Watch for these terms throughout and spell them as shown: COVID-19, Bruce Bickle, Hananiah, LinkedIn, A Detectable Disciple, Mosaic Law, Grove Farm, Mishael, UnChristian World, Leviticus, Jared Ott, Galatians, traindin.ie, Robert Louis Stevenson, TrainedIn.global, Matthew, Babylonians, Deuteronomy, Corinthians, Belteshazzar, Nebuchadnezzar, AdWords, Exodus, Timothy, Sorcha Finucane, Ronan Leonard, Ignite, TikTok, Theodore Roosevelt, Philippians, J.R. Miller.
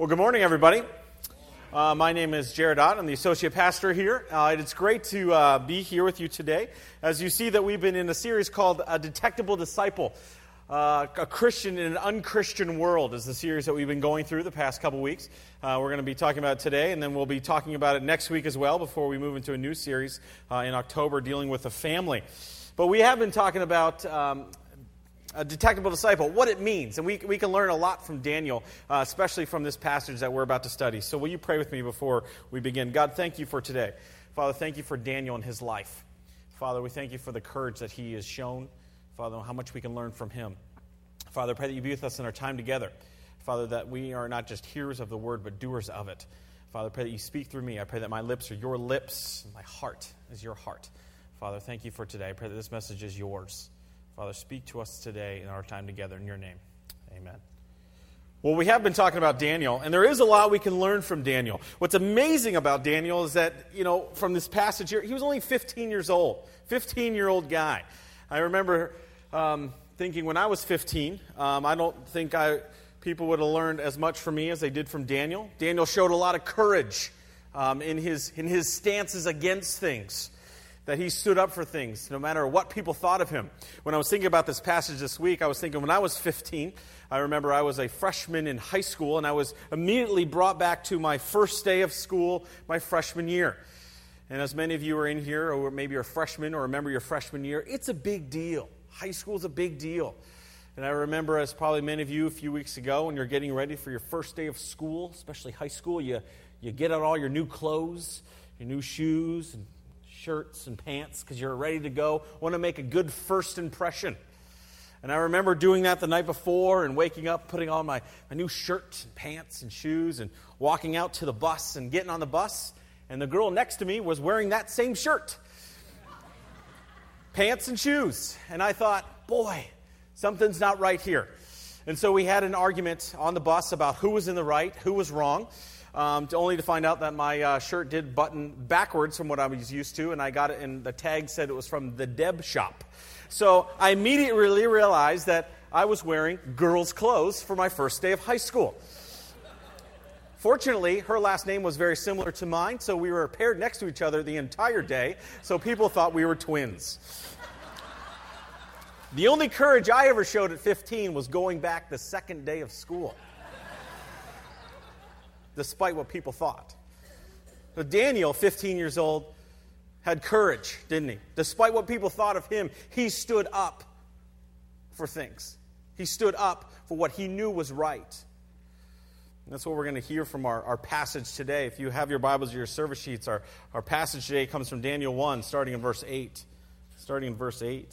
Well, good morning, everybody. My name is Jared Ott. I'm the associate pastor here. It's great to be here with you today. As you see that we've been in a series called A Detectable Disciple, A Christian in an UnChristian World is the series that we've been going through the past couple weeks. We're going to be talking about it today, and then we'll be talking about it next week as well before we move into a new series in October dealing with the family. But we have been talking about a detectable disciple, what it means. And we can learn a lot from Daniel, especially from this passage that we're about to study. So will you pray with me before we begin? God, thank you for today. Father, thank you for Daniel and his life. Father, we thank you for the courage that he has shown. Father, how much we can learn from him. Father, I pray that you be with us in our time together. Father, that we are not just hearers of the word, but doers of it. Father, I pray that you speak through me. I pray that my lips are your lips, my heart is your heart. Father, thank you for today. I pray that this message is yours. Father, speak to us today in our time together in your name. Amen. Well, we have been talking about Daniel, and there is a lot we can learn from Daniel. What's amazing about Daniel is that, from this passage here, he was only 15 years old, 15-year-old guy. I remember thinking when I was 15, I don't think people would have learned as much from me as they did from Daniel. Daniel showed a lot of courage in his stances against things. That he stood up for things, no matter what people thought of him. When I was thinking about this passage this week, I was thinking when I was 15, I remember I was a freshman in high school, and I was immediately brought back to my first day of school, my freshman year. And as many of you are in here, or maybe you're a freshman, or remember your freshman year, it's a big deal. High school's a big deal. And I remember, as probably many of you a few weeks ago, when you're getting ready for your first day of school, especially high school, you get out all your new clothes, your new shoes, and shirts and pants because you're ready to go, want to make a good first impression. And I remember doing that the night before and waking up, putting on my new shirt and pants and shoes and walking out to the bus and getting on the bus. And the girl next to me was wearing that same shirt, pants and shoes. And I thought, boy, something's not right here. And so we had an argument on the bus about who was in the right, who was wrong. Only to find out that my shirt did button backwards from what I was used to, and I got it, and the tag said it was from the Deb shop. So I immediately realized that I was wearing girls' clothes for my first day of high school. Fortunately, her last name was very similar to mine, so we were paired next to each other the entire day, so people thought we were twins. The only courage I ever showed at 15 was going back the second day of school. Despite what people thought. But Daniel, 15 years old, had courage, didn't he? Despite what people thought of him, he stood up for things. He stood up for what he knew was right. And that's what we're going to hear from our passage today. If you have your Bibles or your service sheets, our passage today comes from Daniel 1, starting in verse 8. Starting in verse 8.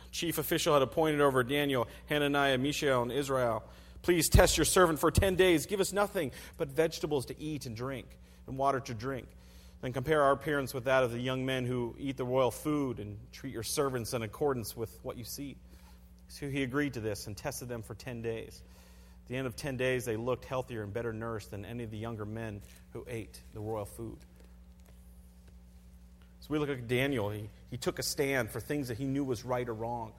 chief official had appointed over Daniel, Hananiah, Mishael, and Israel, "Please test your servant for 10 days. Give us nothing but vegetables to eat and drink and water to drink. Then compare our appearance with that of the young men who eat the royal food and treat your servants in accordance with what you see." So he agreed to this and tested them for 10 days. At the end of 10 days, they looked healthier and better nourished than any of the younger men who ate the royal food. So we look at Daniel. He took a stand for things that he knew was right or wrong.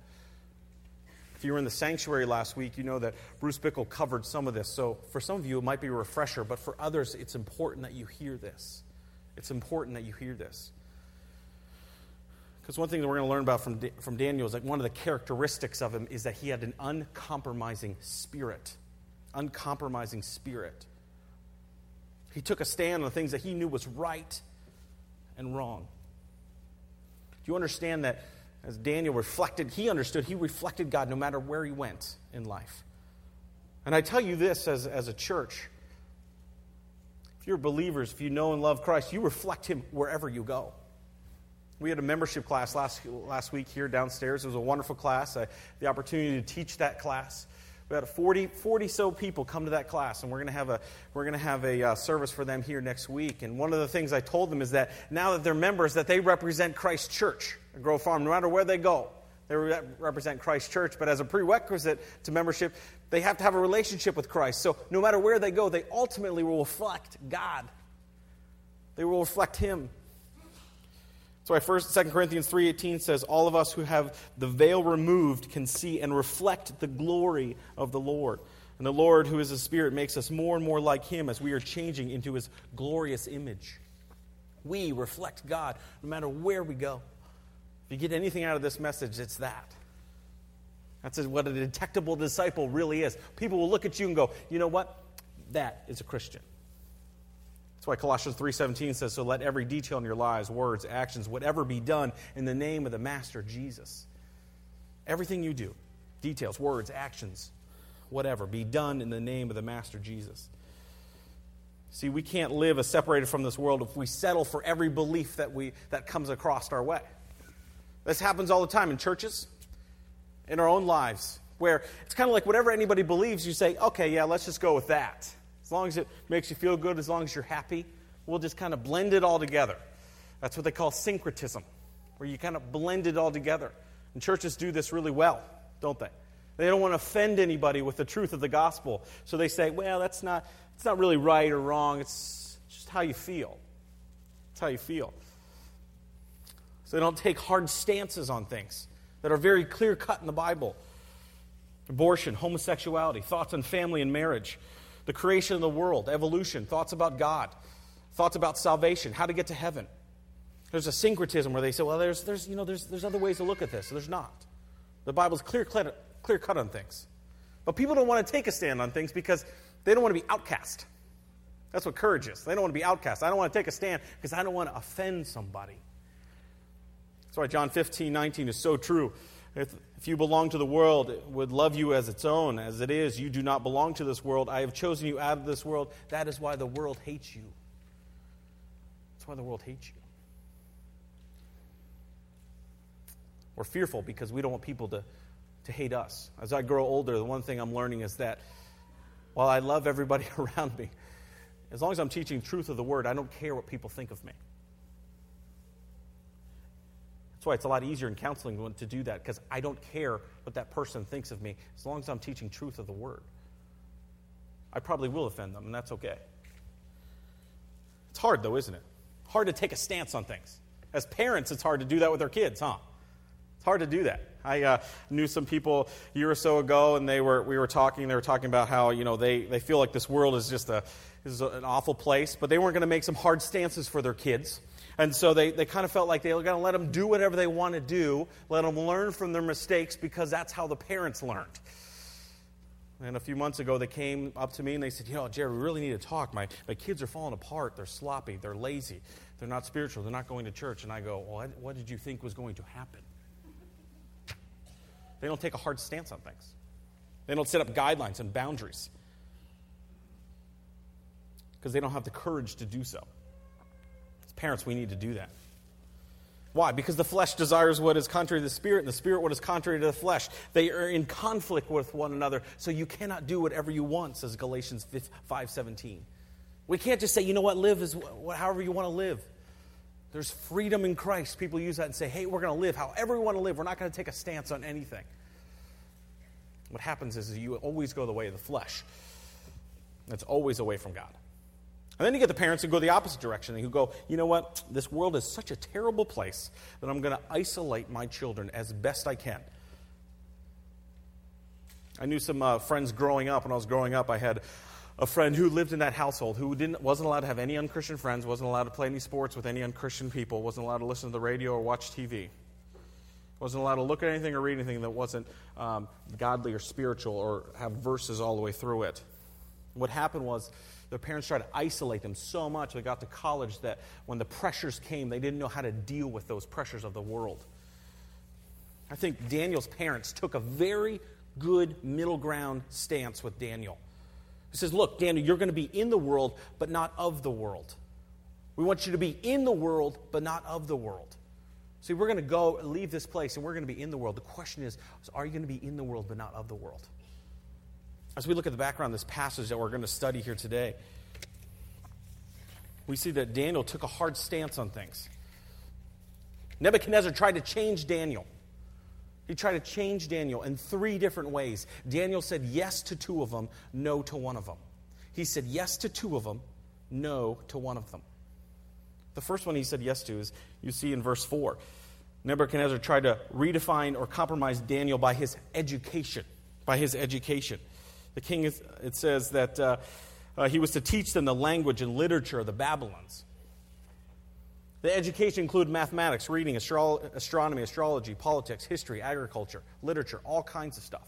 If you were in the sanctuary last week, you know that Bruce Bickle covered some of this. So for some of you, it might be a refresher, but for others, it's important that you hear this. Because one thing that we're going to learn about from Daniel is that one of the characteristics of him is that he had an uncompromising spirit. He took a stand on the things that he knew was right and wrong. Do you understand that as Daniel reflected, he reflected God no matter where he went in life? And I tell you this as a church, if you're believers, if you know and love Christ, you reflect him wherever you go. We had a membership class last week here downstairs. It was a wonderful class. I had the opportunity to teach that class. We had 40 so people come to that class, and we're going to have a service for them here next week. And one of the things I told them is that now that they're members, that they represent Christ Church at Grove Farm. No matter where they go, they represent Christ Church. But as a prerequisite to membership, they have to have a relationship with Christ. So no matter where they go, they ultimately will reflect God. They will reflect Him. That's why 2 Corinthians 3:18 says, all of us who have the veil removed can see and reflect the glory of the Lord. And the Lord, who is the Spirit, makes us more and more like Him as we are changing into His glorious image. We reflect God no matter where we go. If you get anything out of this message, it's that. That's what a detectable disciple really is. People will look at you and go, you know what? That is a Christian. That's why Colossians 3:17 says, so let every detail in your lives, words, actions, whatever be done in the name of the Master Jesus. Everything you do, details, words, actions, whatever, be done in the name of the Master Jesus. See, we can't live as separated from this world if we settle for every belief that comes across our way. This happens all the time in churches, in our own lives, where it's kind of like whatever anybody believes, you say, okay, yeah, let's just go with that. As long as it makes you feel good, as long as you're happy, we'll just kind of blend it all together. That's what they call syncretism, where you kind of blend it all together. And churches do this really well, don't they? They don't want to offend anybody with the truth of the gospel. So they say, well, it's not really right or wrong. It's just how you feel. It's how you feel. So they don't take hard stances on things that are very clear-cut in the Bible. Abortion, homosexuality, thoughts on family and marriage, the creation of the world, evolution, thoughts about God, thoughts about salvation, how to get to heaven. There's a syncretism where they say, well, there's other ways to look at this. So there's not. The Bible's clear cut on things. But people don't want to take a stand on things because they don't want to be outcast. That's what courage is. They don't want to be outcast. I don't want to take a stand because I don't want to offend somebody. That's why John 15:19 is so true. If you belong to the world, it would love you as its own. As it is, you do not belong to this world. I have chosen you out of this world. That is why the world hates you. That's why the world hates you. We're fearful because we don't want people to hate us. As I grow older, the one thing I'm learning is that while I love everybody around me, as long as I'm teaching the truth of the word, I don't care what people think of me. That's why it's a lot easier in counseling to do that, because I don't care what that person thinks of me as long as I'm teaching truth of the word. I probably will offend them, and that's okay. It's hard, though, isn't it? Hard to take a stance on things. As parents, it's hard to do that with our kids, huh? It's hard to do that. I knew some people a year or so ago, and they were talking about how, you know, they feel like this world is just an awful place, but they weren't going to make some hard stances for their kids. And so they kind of felt like they were going to let them do whatever they want to do, let them learn from their mistakes, because that's how the parents learned. And a few months ago, they came up to me and they said, you know, Jared, we really need to talk. My kids are falling apart. They're sloppy. They're lazy. They're not spiritual. They're not going to church. And I go, well, what did you think was going to happen? They don't take a hard stance on things. They don't set up guidelines and boundaries because they don't have the courage to do so. Parents, we need to do that. Why? Because the flesh desires what is contrary to the Spirit, and the Spirit what is contrary to the flesh. They are in conflict with one another, so you cannot do whatever you want, says Galatians 5:17. We can't just say, you know what, live is however you want to live. There's freedom in Christ. People use that and say, hey, we're going to live however we want to live. We're not going to take a stance on anything. What happens is you always go the way of the flesh. That's always away from God. And then you get the parents who go the opposite direction and who go, you know what, this world is such a terrible place that I'm going to isolate my children as best I can. I knew some friends growing up. When I was growing up, I had a friend who lived in that household who wasn't allowed to have any unchristian friends, wasn't allowed to play any sports with any unchristian people, wasn't allowed to listen to the radio or watch TV, wasn't allowed to look at anything or read anything that wasn't godly or spiritual or have verses all the way through it. What happened was their parents tried to isolate them so much they got to college that when the pressures came, they didn't know how to deal with those pressures of the world. I think Daniel's parents took a very good middle ground stance with Daniel. He says, look, Daniel, you're going to be in the world, but not of the world. We want you to be in the world, but not of the world. See, we're going to go and leave this place, and we're going to be in the world. The question is, are you going to be in the world, but not of the world? As we look at the background of this passage that we're going to study here today, we see that Daniel took a hard stance on things. Nebuchadnezzar tried to change Daniel. He tried to change Daniel in three different ways. Daniel said yes to two of them, no to one of them. He said yes to two of them, no to one of them. The first one he said yes to is, you see in verse 4, Nebuchadnezzar tried to redefine or compromise Daniel by his education. By his education. The king, it says that he was to teach them the language and literature of the Babylons. The education included mathematics, reading, astronomy, astrology, politics, history, agriculture, literature, all kinds of stuff.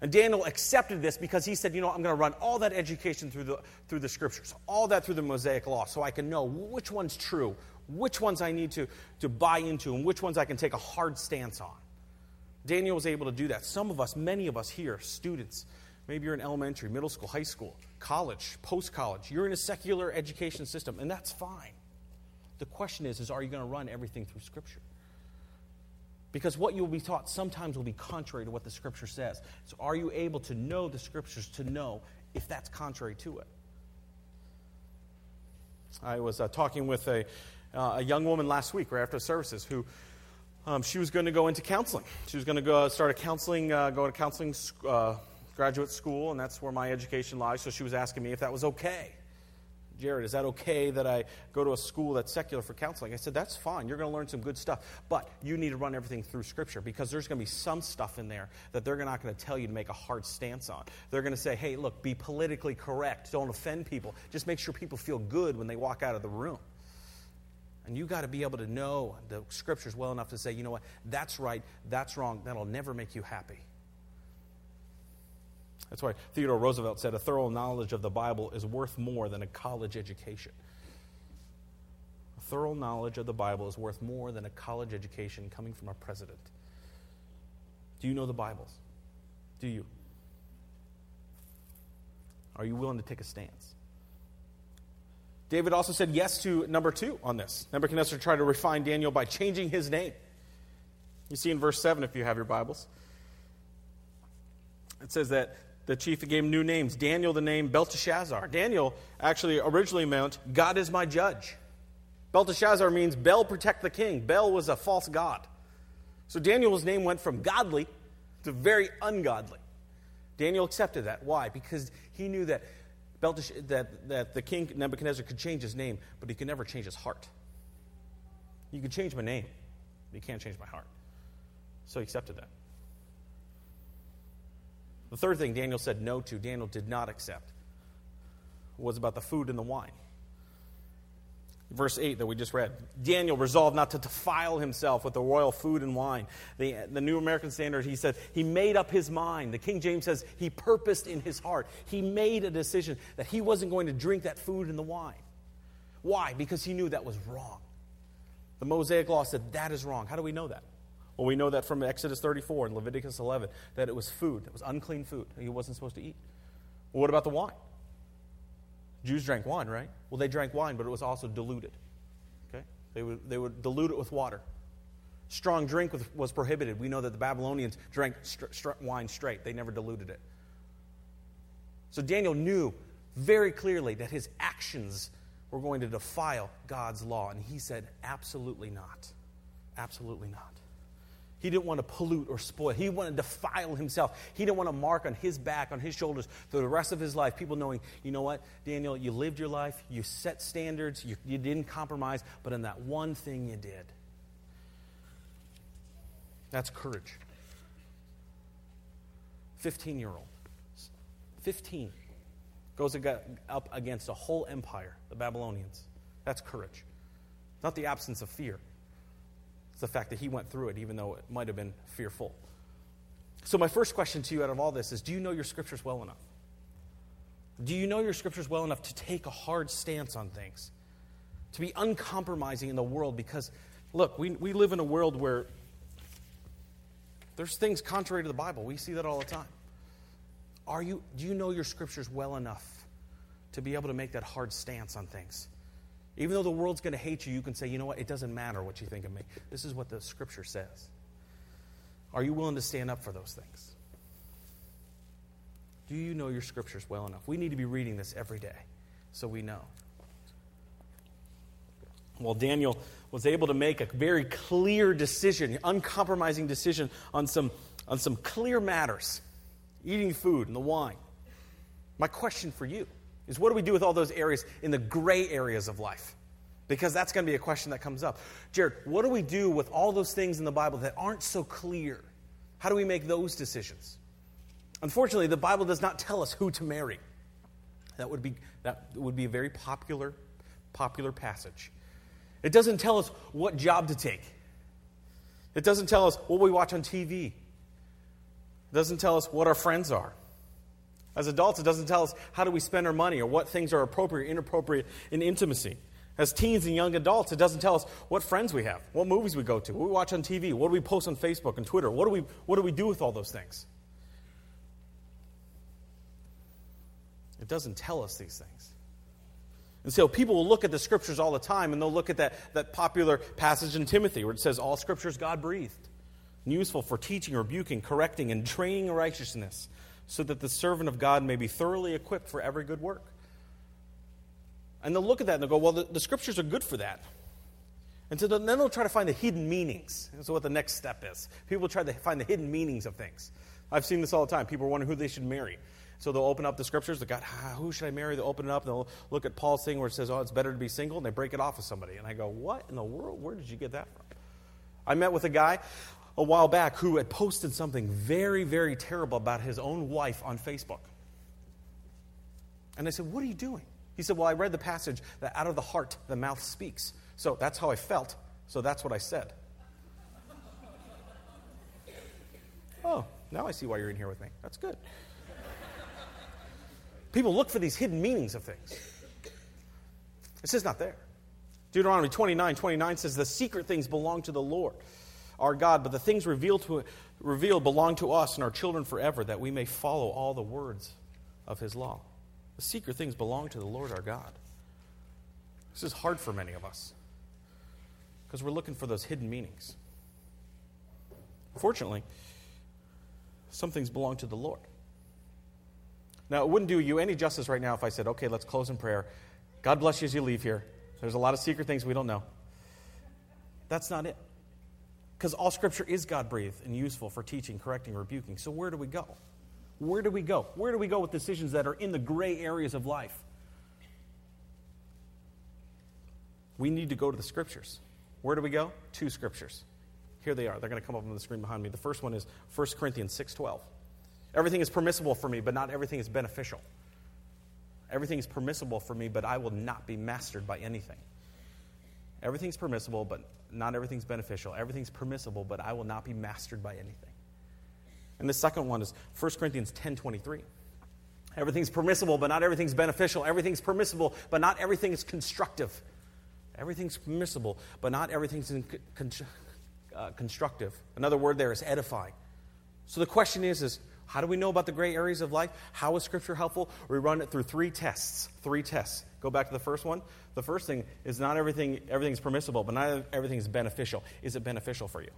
And Daniel accepted this because he said, you know, I'm going to run all that education through the scriptures, all that through the Mosaic Law, so I can know which one's true, which ones I need to buy into, and which ones I can take a hard stance on. Daniel was able to do that. Some of us, many of us here, students, maybe you're in elementary, middle school, high school, college, post-college. You're in a secular education system, and that's fine. The question is are you going to run everything through Scripture? Because what you will be taught sometimes will be contrary to what the Scripture says. So are you able to know the Scriptures to know if that's contrary to it? I was talking with a young woman last week, right after services, who... she was going to go into counseling. She was going to go start a counseling, go to counseling graduate school, and that's where my education lies. So she was asking me if that was okay. Jared, is that okay that I go to a school that's secular for counseling? I said, that's fine. You're going to learn some good stuff, but you need to run everything through Scripture because there's going to be some stuff in there that they're not going to tell you to make a hard stance on. They're going to say, hey, look, be politically correct. Don't offend people. Just make sure people feel good when they walk out of the room. And you got to be able to know the Scriptures well enough to say, you know what, that's right, that's wrong, that'll never make you happy. That's why Theodore Roosevelt said, a thorough knowledge of the Bible is worth more than a college education. A thorough knowledge of the Bible is worth more than a college education coming from a president. Do you know the Bibles? Do you? Are you willing to take a stance? David also said yes to number two on this. Nebuchadnezzar tried to refine Daniel by changing his name. You see in verse 7, if you have your Bibles, it says that the chief gave him new names. Daniel, the name Belteshazzar. Daniel actually originally meant, God is my judge. Belteshazzar means Bel protect the king. Bel was a false god. So Daniel's name went from godly to very ungodly. Daniel accepted that. Why? Because he knew that that the king Nebuchadnezzar could change his name, but he could never change his heart. You can change my name, but you can't change my heart. So he accepted that. The third thing Daniel said no to, Daniel did not accept, was about the food and the wine. Verse 8 that we just read, Daniel resolved not to defile himself with the royal food and wine. The New American Standard, he said, he made up his mind. The King James says, he purposed in his heart. He made a decision that he wasn't going to drink that food and the wine. Why? Because he knew that was wrong. The Mosaic Law said that is wrong. How do we know that? Well, we know that from Exodus 34 and Leviticus 11, that it was food. It was unclean food. He wasn't supposed to eat. Well, what about the wine? Jews drank wine, right? Well, they drank wine, but it was also diluted. Okay, they would dilute it with water. Strong drink was prohibited. We know that the Babylonians drank wine straight. They never diluted it. So Daniel knew very clearly that his actions were going to defile God's law, and he said, absolutely not. Absolutely not. He didn't want to pollute or spoil. He wanted to defile himself. He didn't want to mark on his back, on his shoulders, for the rest of his life, people knowing, you know what, Daniel, you lived your life, you set standards, you didn't compromise, but in that one thing you did. That's courage. 15-year-old. 15. Goes up against a whole empire, the Babylonians. That's courage. Not the absence of fear. It's the fact that he went through it, even though it might have been fearful. So my first question to you out of all this is, do you know your Scriptures well enough? Do you know your Scriptures well enough to take a hard stance on things? To be uncompromising in the world? Because, look, we live in a world where there's things contrary to the Bible. We see that all the time. Do you know your Scriptures well enough to be able to make that hard stance on things? Even though the world's going to hate you, you can say, you know what, it doesn't matter what you think of me. This is what the Scripture says. Are you willing to stand up for those things? Do you know your scriptures well enough? We need to be reading this every day so we know. Well, Daniel was able to make a very clear decision, uncompromising decision on some clear matters, eating food and the wine. My question for you is, what do we do with all those areas in the gray areas of life? Because that's going to be a question that comes up. Jared, what do we do with all those things in the Bible that aren't so clear? How do we make those decisions? Unfortunately, the Bible does not tell us who to marry. That would be a very popular passage. It doesn't tell us what job to take. It doesn't tell us what we watch on TV. It doesn't tell us what our friends are. As adults, it doesn't tell us how do we spend our money or what things are appropriate, inappropriate in intimacy. As teens and young adults, it doesn't tell us what friends we have, what movies we go to, what we watch on TV, what do we post on Facebook and Twitter, what do we do with all those things? It doesn't tell us these things. And so people will look at the scriptures all the time, and they'll look at that popular passage in Timothy where it says, all scriptures God-breathed, and useful for teaching, rebuking, correcting, and training in righteousness, so that the servant of God may be thoroughly equipped for every good work. And they'll look at that and they'll go, well, the scriptures are good for that. And so then they'll try to find the hidden meanings. That's what the next step is. People try to find the hidden meanings of things. I've seen this all the time. People are wondering who they should marry. So they'll open up the scriptures. They'll go, who should I marry? They'll open it up. They'll look at Paul's thing where it says, oh, it's better to be single. And they break it off with somebody. And I go, what in the world? Where did you get that from? I met with a guy a while back who had posted something very, very terrible about his own wife on Facebook. And I said, what are you doing? He said, well, I read the passage that out of the heart, the mouth speaks. So that's how I felt. So that's what I said. Oh, now I see why you're in here with me. That's good. People look for these hidden meanings of things. It's just not there. Deuteronomy 29:29 says, the secret things belong to the Lord, our God, but the things revealed belong to us and our children forever, that we may follow all the words of his law. The secret things belong to the Lord our God. This is hard for many of us because we're looking for those hidden meanings. Fortunately, some things belong to the Lord. Now, it wouldn't do you any justice right now if I said, okay, let's close in prayer. God bless you as you leave here. There's a lot of secret things we don't know. That's not it. Because all Scripture is God-breathed and useful for teaching, correcting, rebuking. So where do we go? Where do we go? Where do we go with decisions that are in the gray areas of life? We need to go to the Scriptures. Where do we go? Two Scriptures. Here they are. They're going to come up on the screen behind me. The first one is 1 Corinthians 6:12. Everything is permissible for me, but not everything is beneficial. Everything is permissible for me, but I will not be mastered by anything. Everything's permissible, but not everything's beneficial. Everything's permissible, but I will not be mastered by anything. And the second one is 1 Corinthians 10:23. Everything's permissible, but not everything's beneficial. Everything's permissible, but not everything is constructive. Everything's permissible, but not everything's constructive. Another word there is edifying. So the question is how do we know about the gray areas of life? How is Scripture helpful? We run it through three tests. Go back to the first one. The first thing is not everything's permissible, but not everything's beneficial. Is it beneficial for you?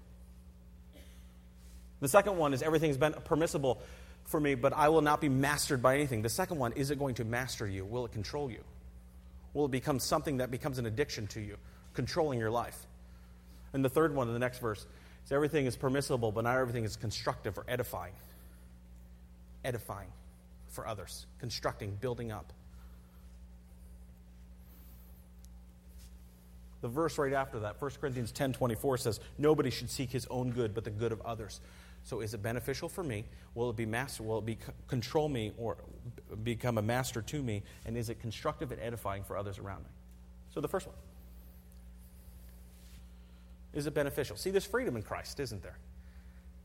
The second one is everything's been permissible for me, but I will not be mastered by anything. The second one, is it going to master you? Will it control you? Will it become something that becomes an addiction to you, controlling your life? And the third one in the next verse is everything is permissible, but not everything is constructive or edifying. Edifying for others, constructing, building up. The verse right after that, 1 Corinthians 10:24 says, nobody should seek his own good, but the good of others. So is it beneficial for me? Will it be master? Will it be control me or become a master to me? And is it constructive and edifying for others around me? So the first one. Is it beneficial? See, there's freedom in Christ, isn't there?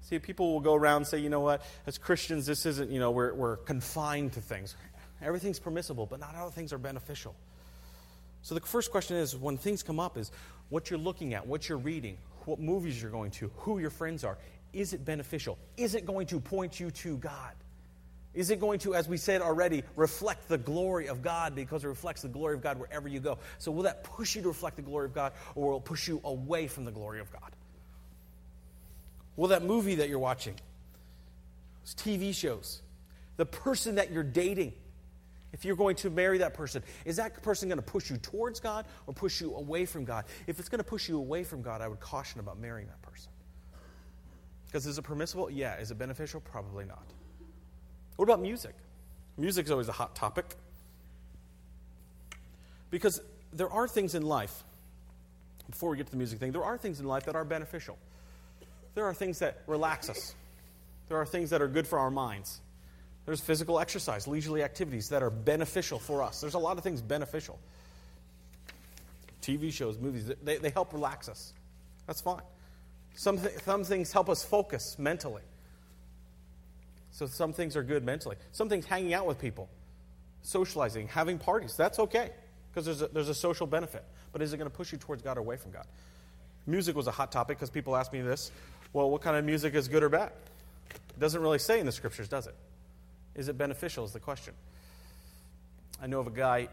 See, people will go around and say, you know what, as Christians, this isn't, we're confined to things. Everything's permissible, but not all things are beneficial. So the first question is, when things come up, is what you're looking at, what you're reading, what movies you're going to, who your friends are. Is it beneficial? Is it going to point you to God? Is it going to, as we said already, reflect the glory of God, because it reflects the glory of God wherever you go? So will that push you to reflect the glory of God, or will it push you away from the glory of God? Will that movie that you're watching, those TV shows, the person that you're dating. If you're going to marry that person, is that person going to push you towards God or push you away from God? If it's going to push you away from God, I would caution about marrying that person. Because is it permissible? Yeah. Is it beneficial? Probably not. What about music? Music is always a hot topic. Because there are things in life, before we get to the music thing, there are things in life that are beneficial. There are things that relax us. There are things that are good for our minds. There's physical exercise, leisurely activities that are beneficial for us. There's a lot of things beneficial. TV shows, movies, they help relax us. That's fine. Some things help us focus mentally. So some things are good mentally. Some things, hanging out with people, socializing, having parties, that's okay. Because there's a social benefit. But is it going to push you towards God or away from God? Music was a hot topic because people asked me this. Well, what kind of music is good or bad? It doesn't really say in the scriptures, does it? Is it beneficial is the question. I know of a guy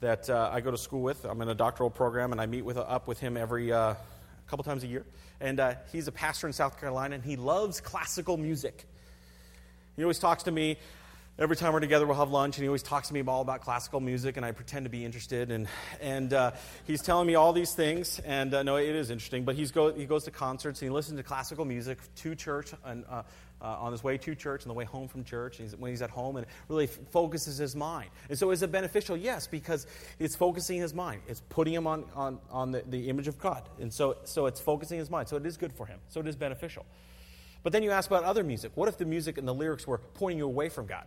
that I go to school with. I'm in a doctoral program, and I meet up with him every couple times a year. And he's a pastor in South Carolina, and he loves classical music. He always talks to me. Every time we're together, we'll have lunch, and he always talks to me all about classical music, and I pretend to be interested. And he's telling me all these things, and no, it is interesting. But he goes to concerts, and he listens to classical music to church, and on his way to church, on the way home from church, and when he's at home, and it really focuses his mind. And so is it beneficial? Yes, because it's focusing his mind. It's putting him on the image of God. And so it's focusing his mind. So it is good for him. So it is beneficial. But then you ask about other music. What if the music and the lyrics were pointing you away from God?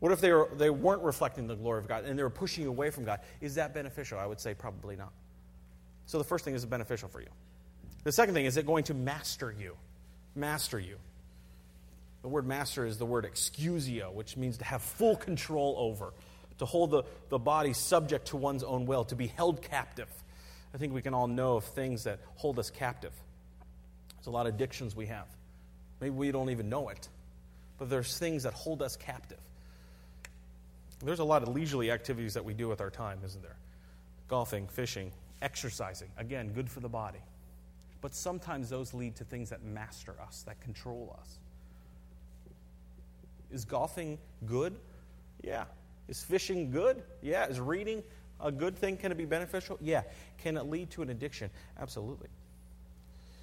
What if they weren't reflecting the glory of God and they were pushing you away from God? Is that beneficial? I would say probably not. So the first thing, is it beneficial for you? The second thing, is it going to master you? Master you. The word master is the word excusio, which means to have full control over, to hold the body subject to one's own will, to be held captive. I think we can all know of things that hold us captive. There's a lot of addictions we have. Maybe we don't even know it, but there's things that hold us captive. There's a lot of leisurely activities that we do with our time, isn't there? Golfing, fishing, exercising. Again, good for the body. But sometimes those lead to things that master us, that control us. Is golfing good? Yeah. Is fishing good? Yeah. Is reading a good thing? Can it be beneficial? Yeah. Can it lead to an addiction? Absolutely.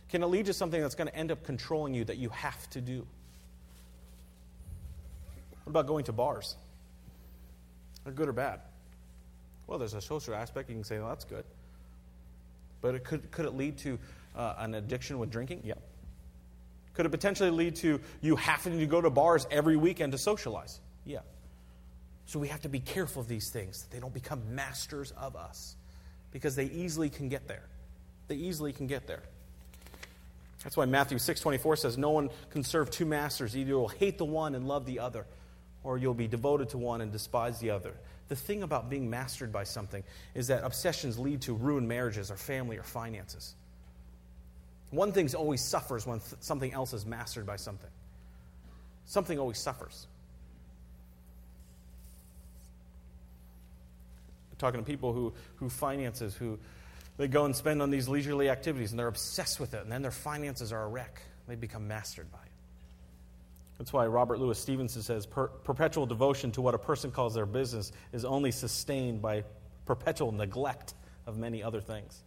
Can it lead to something that's going to end up controlling you that you have to do? What about going to bars? Are good or bad? Well, there's a social aspect. You can say, well, that's good. But it could it lead to an addiction with drinking? Yeah. Could it potentially lead to you having to go to bars every weekend to socialize? Yeah. So we have to be careful of these things, that they don't become masters of us, because they easily can get there. They easily can get there. That's why Matthew 6:24 says, no one can serve two masters. Either you'll hate the one and love the other, or you'll be devoted to one and despise the other. The thing about being mastered by something is that obsessions lead to ruined marriages or family or finances. One thing always suffers when something else is mastered by something. Something always suffers. I'm talking to people who they go and spend on these leisurely activities, and they're obsessed with it, and then their finances are a wreck. They become mastered by it. That's why Robert Louis Stevenson says, perpetual devotion to what a person calls their business is only sustained by perpetual neglect of many other things.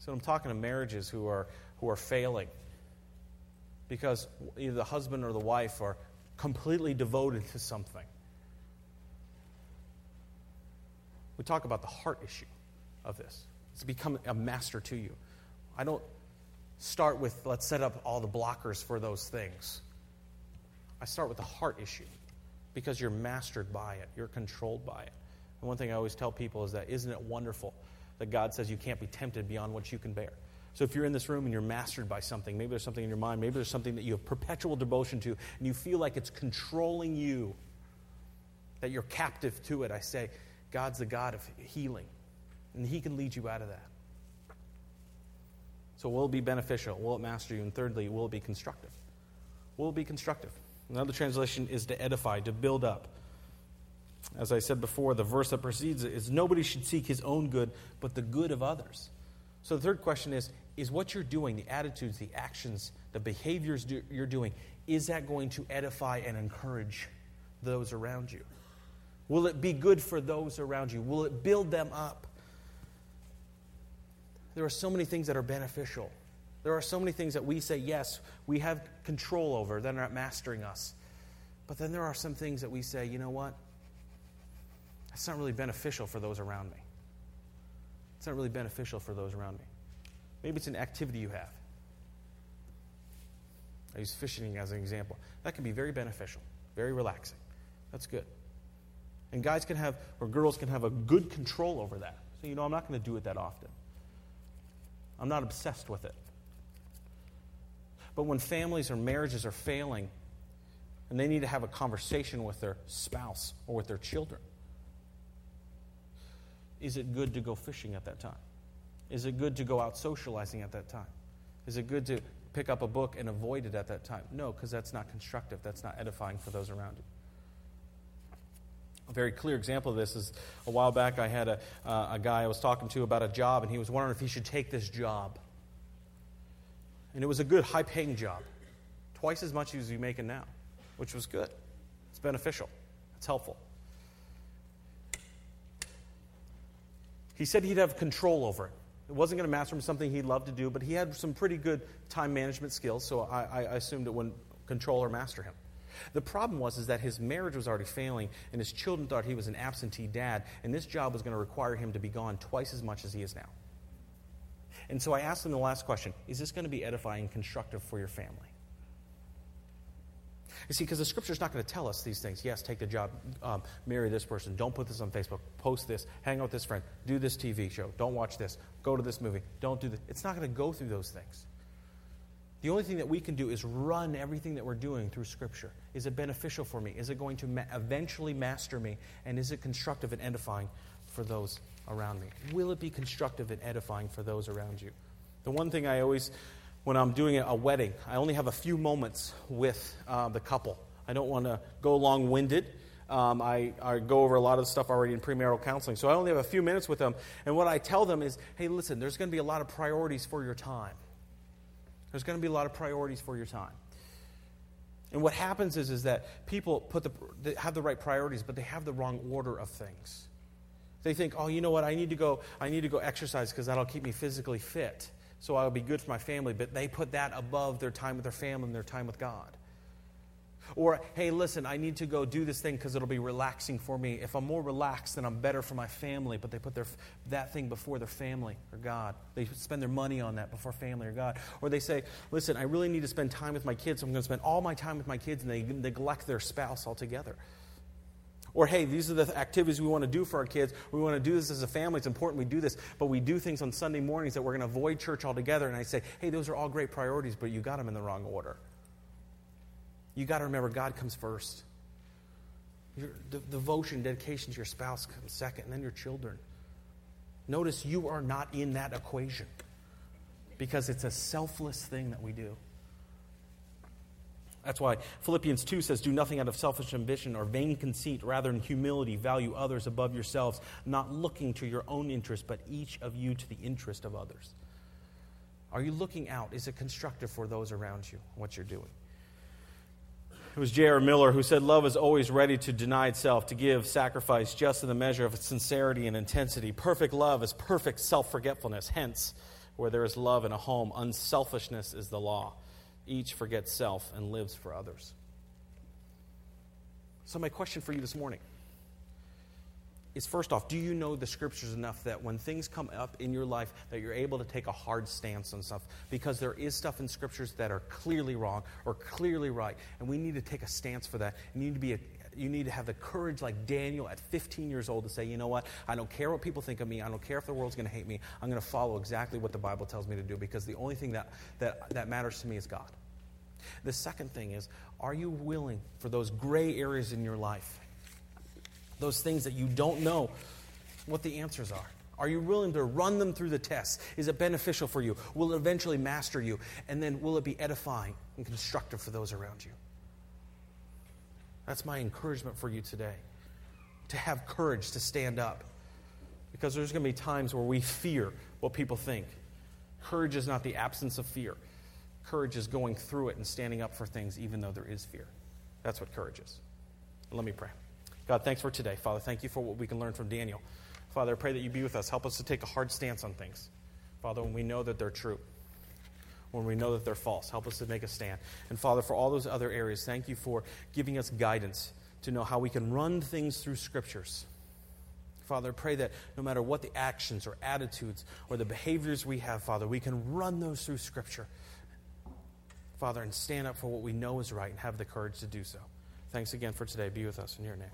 So I'm talking to marriages who are failing because either the husband or the wife are completely devoted to something. We talk about the heart issue of this. It's become a master to you. I don't start with, let's set up all the blockers for those things. I start with the heart issue because you're mastered by it. You're controlled by it. And one thing I always tell people is that, isn't it wonderful that God says you can't be tempted beyond what you can bear? So if you're in this room and you're mastered by something, maybe there's something in your mind, maybe there's something that you have perpetual devotion to, and you feel like it's controlling you, that you're captive to it, I say, God's the God of healing, and He can lead you out of that. So will it be beneficial? Will it master you? And thirdly, will it be constructive? Will it be constructive? Another translation is to edify, to build up. As I said before, the verse that precedes it is, nobody should seek his own good, but the good of others. So the third question is what you're doing, the attitudes, the actions, the behaviors you're doing, is that going to edify and encourage those around you? Will it be good for those around you? Will it build them up? There are so many things that are beneficial. There are so many things that we say, yes, we have control over, that are not mastering us. But then there are some things that we say, you know what? That's not really beneficial for those around me. It's not really beneficial for those around me. Maybe it's an activity you have. I use fishing as an example. That can be very beneficial, very relaxing. That's good. And guys can have, or girls can have a good control over that. So, you know, I'm not going to do it that often. I'm not obsessed with it. But when families or marriages are failing, and they need to have a conversation with their spouse or with their children, is it good to go fishing at that time? Is it good to go out socializing at that time? Is it good to pick up a book and avoid it at that time? No, because that's not constructive. That's not edifying for those around you. A very clear example of this is a while back I had a guy I was talking to about a job, and he was wondering if he should take this job. And it was a good, high-paying job. Twice as much as he's making now, which was good. It's beneficial. It's helpful. He said he'd have control over it. It wasn't going to master him, something he loved to do, but he had some pretty good time management skills, so I assumed it wouldn't control or master him. The problem was that his marriage was already failing, and his children thought he was an absentee dad, and this job was going to require him to be gone twice as much as he is now. And so I asked him the last question, is this going to be edifying and constructive for your family? You see, because the Scripture's not going to tell us these things. Yes, take the job, marry this person, don't put this on Facebook, post this, hang out with this friend, do this TV show, don't watch this, go to this movie, don't do this. It's not going to go through those things. The only thing that we can do is run everything that we're doing through Scripture. Is it beneficial for me? Is it going to eventually master me? And is it constructive and edifying for those around me? Will it be constructive and edifying for those around you? The one thing I always, when I'm doing a wedding, I only have a few moments with the couple. I don't want to go long-winded. I go over a lot of stuff already in premarital counseling. So I only have a few minutes with them. And what I tell them is, hey, listen, there's going to be a lot of priorities for your time. There's going to be a lot of priorities for your time. And what happens is that people they have the right priorities, but they have the wrong order of things. They think, oh, you know what, I need to go exercise because that'll keep me physically fit, so I'll be good for my family. But they put that above their time with their family and their time with God. Or, hey, listen, I need to go do this thing because it'll be relaxing for me. If I'm more relaxed, then I'm better for my family. But they put that thing before their family or God. They spend their money on that before family or God. Or they say, listen, I really need to spend time with my kids, so I'm going to spend all my time with my kids, and they neglect their spouse altogether. Or, hey, these are the activities we want to do for our kids. We want to do this as a family. It's important we do this. But we do things on Sunday mornings that we're going to avoid church altogether. And I say, hey, those are all great priorities, but you got them in the wrong order. You got to remember God comes first. Your devotion, dedication to your spouse comes second, and then your children. Notice you are not in that equation because it's a selfless thing that we do. That's why Philippians 2 says, do nothing out of selfish ambition or vain conceit. Rather, in humility, value others above yourselves, not looking to your own interest, but each of you to the interest of others. Are you looking out? Is it constructive for those around you, what you're doing? It was J.R. Miller who said, love is always ready to deny itself, to give sacrifice just in the measure of its sincerity and intensity. Perfect love is perfect self-forgetfulness. Hence, where there is love in a home, unselfishness is the law. Each forgets self and lives for others. So my question for you this morning is, first off, do you know the Scriptures enough that when things come up in your life that you're able to take a hard stance on stuff? Because there is stuff in Scriptures that are clearly wrong or clearly right, and we need to take a stance for that. You need to have the courage like Daniel at 15 years old to say, you know what, I don't care what people think of me. I don't care if the world's going to hate me. I'm going to follow exactly what the Bible tells me to do because the only thing that matters to me is God. The second thing is, are you willing for those gray areas in your life, those things that you don't know what the answers are? Are you willing to run them through the test? Is it beneficial for you? Will it eventually master you? And then will it be edifying and constructive for those around you? That's my encouragement for you today, to have courage to stand up. Because there's going to be times where we fear what people think. Courage is not the absence of fear. Courage is going through it and standing up for things even though there is fear. That's what courage is. Let me pray. God, thanks for today. Father, thank you for what we can learn from Daniel. Father, I pray that you be with us. Help us to take a hard stance on things. Father, when we know that they're true, when we know that they're false, help us to make a stand. And Father, for all those other areas, thank you for giving us guidance to know how we can run things through scriptures. Father, I pray that no matter what the actions or attitudes or the behaviors we have, Father, we can run those through scripture. Father, and stand up for what we know is right and have the courage to do so. Thanks again for today. Be with us in your name.